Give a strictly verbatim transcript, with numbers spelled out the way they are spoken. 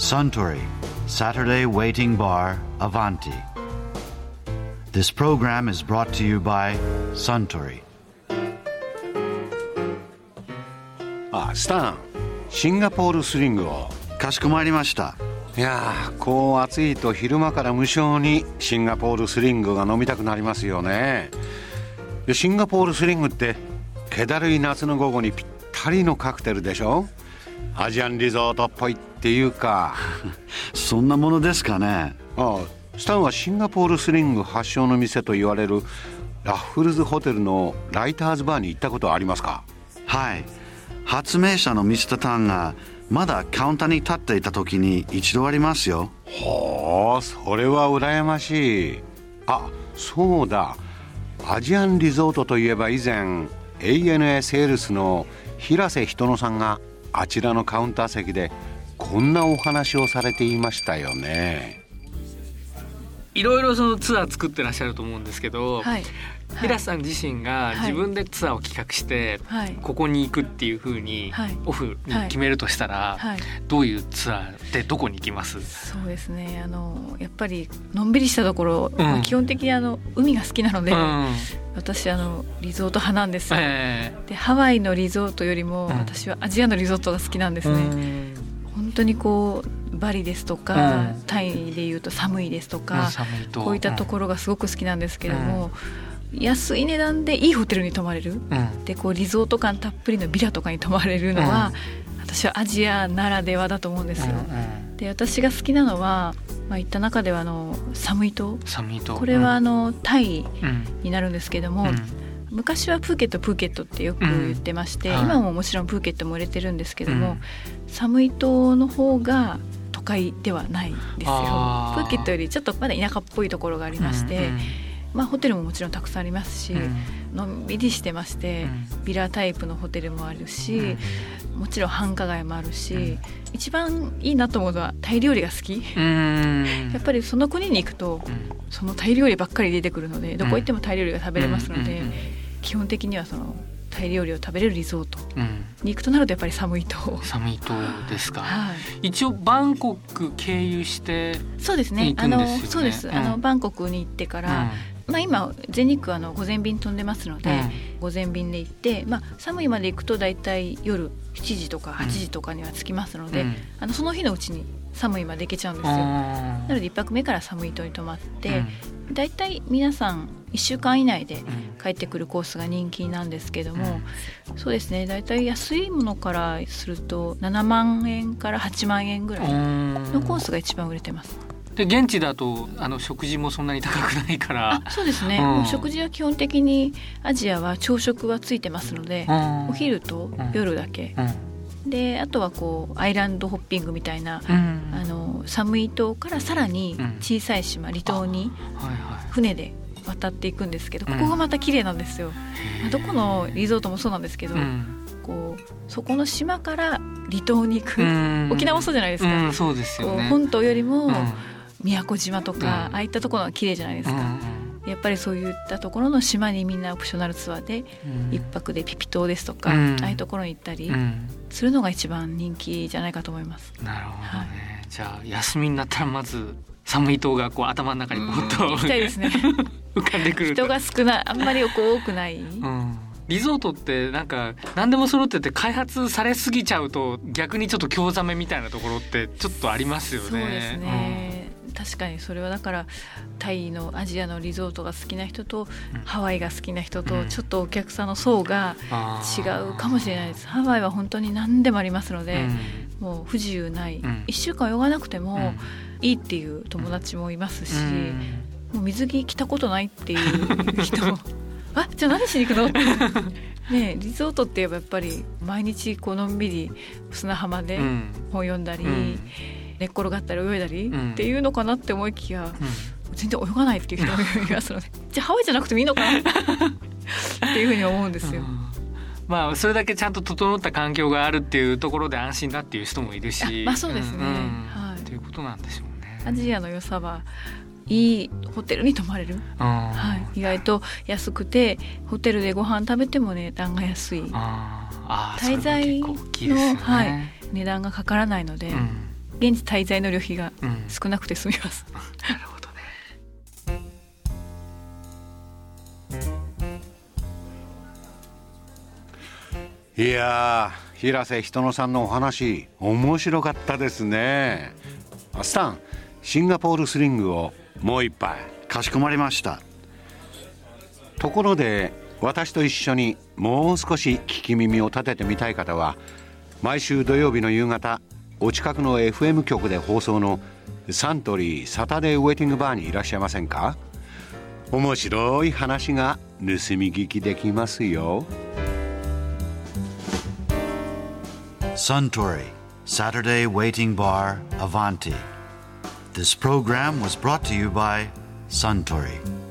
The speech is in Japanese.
Suntory, Saturday Waiting Bar, Avanti. This program is brought to you by Suntory. あ、スタン、シンガポールスリングを。かしこまりました。いやー、こう暑いと昼間から無性にシンガポールスリングが飲みたくなりますよね。シンガポールスリングって気だるい夏の午後にぴったりのカクテルでしょ。アジアンリゾートっぽいっていうかそんなものですかね。ああ、スタンはシンガポールスリング発祥の店と言われるラッフルズホテルのライターズバーに行ったことはありますか？はい、発明者のミスタータンがまだカウンターに立っていた時に一度ありますよ。ほう、それは羨ましい。あ、そうだ、アジアンリゾートといえば以前 エーエヌエー セールスの平瀬仁乃さんがあちらのカウンター席でこんなお話をされていましたよね。いろいろそのツアー作ってらっしゃると思うんですけど、はい、平瀬さん自身が自分でツアーを企画して、はい、ここに行くっていうふうにオフに決めるとしたら、はいはい、どういうツアーでどこに行きます？そうですね、あのやっぱりのんびりしたところ、うんまあ、基本的にあの海が好きなので、うん、私あのリゾート派なんですよ、えー、でハワイのリゾートよりも私はアジアのリゾートが好きなんですね、うん、本当にこうバリですとか、うん、タイでいうと寒いですとか、うん、こういったところがすごく好きなんですけれども、うん、安い値段でいいホテルに泊まれる、うん、でこうリゾート感たっぷりのビラとかに泊まれるのは、うん、私はアジアならではだと思うんですよ、うんうん、で私が好きなのは、まあ、行った中ではあのサムイ島、サムイ島、これはあの、うん、タイになるんですけども、うんうん、昔はプーケットプーケットってよく言ってまして、うんはい、今ももちろんプーケットも売れてるんですけども、うん、サムイ島の方が都会ではないですよ。プーケットよりちょっとまだ田舎っぽいところがありまして、うんうんまあ、ホテルももちろんたくさんありますし、うん、のんびりしてまして、うん、ビラタイプのホテルもあるし、うん、もちろん繁華街もあるし、うん、一番いいなと思うのはタイ料理が好き、うん、やっぱりその国に行くと、うん、そのタイ料理ばっかり出てくるのでどこ行ってもタイ料理が食べれますので、うん、基本的にはそのタイ料理を食べれるリゾートに行くとなるとやっぱり寒い島、寒い島ですか、はい、一応バンコク経由してそうですね、あのそうです、うん、あのバンコクに行ってから、うんまあ、今全日空は午前便飛んでますので、うん、午前便で行って、まあ、寒いまで行くとだいたい夜しちじとかはちじとかには着きますので、うん、あのその日のうちに寒いまで行けちゃうんですよ。なのでいっぱくめから寒い島に泊まって、うん、だいたい皆さんいっしゅうかん以内で帰ってくるコースが人気なんですけども、うん、そうですね、だいたい安いものからするとななまんえんからはちまんえんぐらいのコースが一番売れてます。で現地だとあの食事もそんなに高くないからあそうですね、うん、もう食事は基本的にアジアは朝食はついてますので、うん、お昼と夜だけ、うん、であとはこうアイランドホッピングみたいな、うん、あのサムイ島からさらに小さい島、うん、離島に船で渡っていくんですけど、ここがまた綺麗なんですよ、うんまあ、どこのリゾートもそうなんですけど、うん、こうそこの島から離島に行く、うん、沖縄もそうじゃないですか、うん、そうですよね、本島よりも、うん宮古島とか、うん、ああいったところが綺麗じゃないですか、うん、やっぱりそういったところの島にみんなオプショナルツアーで一泊でピピ島ですとか、うん、ああいうところに行ったりするのが一番人気じゃないかと思います、うん、なるほどね、はい、じゃあ休みになったらまず寒い島がこう頭の中にポッと、うん、行きたいですね浮かんでくる人が少ない、あんまりこう多くない、うんリゾートってなんか何でも揃ってて開発されすぎちゃうと逆にちょっと興ざめみたいなところってちょっとありますよね。そうですね、うん、確かにそれはだからタイのアジアのリゾートが好きな人と、うん、ハワイが好きな人と、うん、ちょっとお客さんの層が違うかもしれないです。ハワイは本当に何でもありますので、うん、もう不自由ない、うん、いっしゅうかん泳がなくてもいいっていう友達もいますし、うん、もう水着着たことないっていう人もあじゃあ何しに行くのねえリゾートって言えばやっぱり毎日こうのんびり砂浜で本読んだり、うん、寝っ転がったり泳いだりっていうのかなって思いきや、うん、全然泳がないっていう人もいますのでじゃあハワイじゃなくてもいいのかなっていうふうに思うんですよ、うんまあ、それだけちゃんと整った環境があるっていうところで安心だっていう人もいるしまあそうですね、うんうんはい、ということなんでしょうね。アジアの良さはいいホテルに泊まれる、はい、意外と安くてホテルでご飯食べても値段が安い、ああ滞在の、ねはい、値段がかからないので、うん、現地滞在の旅費が少なくて済みます、うん、なるほどね。いやー、平瀬ひとのさんのお話面白かったですね。スタン、シンガポールスリングをもう一杯。かしこまりました。ところで私と一緒にもう少し聞き耳を立ててみたい方は、毎週土曜日の夕方お近くの エフエム 局で放送のサントリーサタデーウェイティングバーにいらっしゃいませんか？面白い話が盗み聞きできますよ。Suntory Saturday Waiting Bar Avanti. This program was brought to you by Suntory.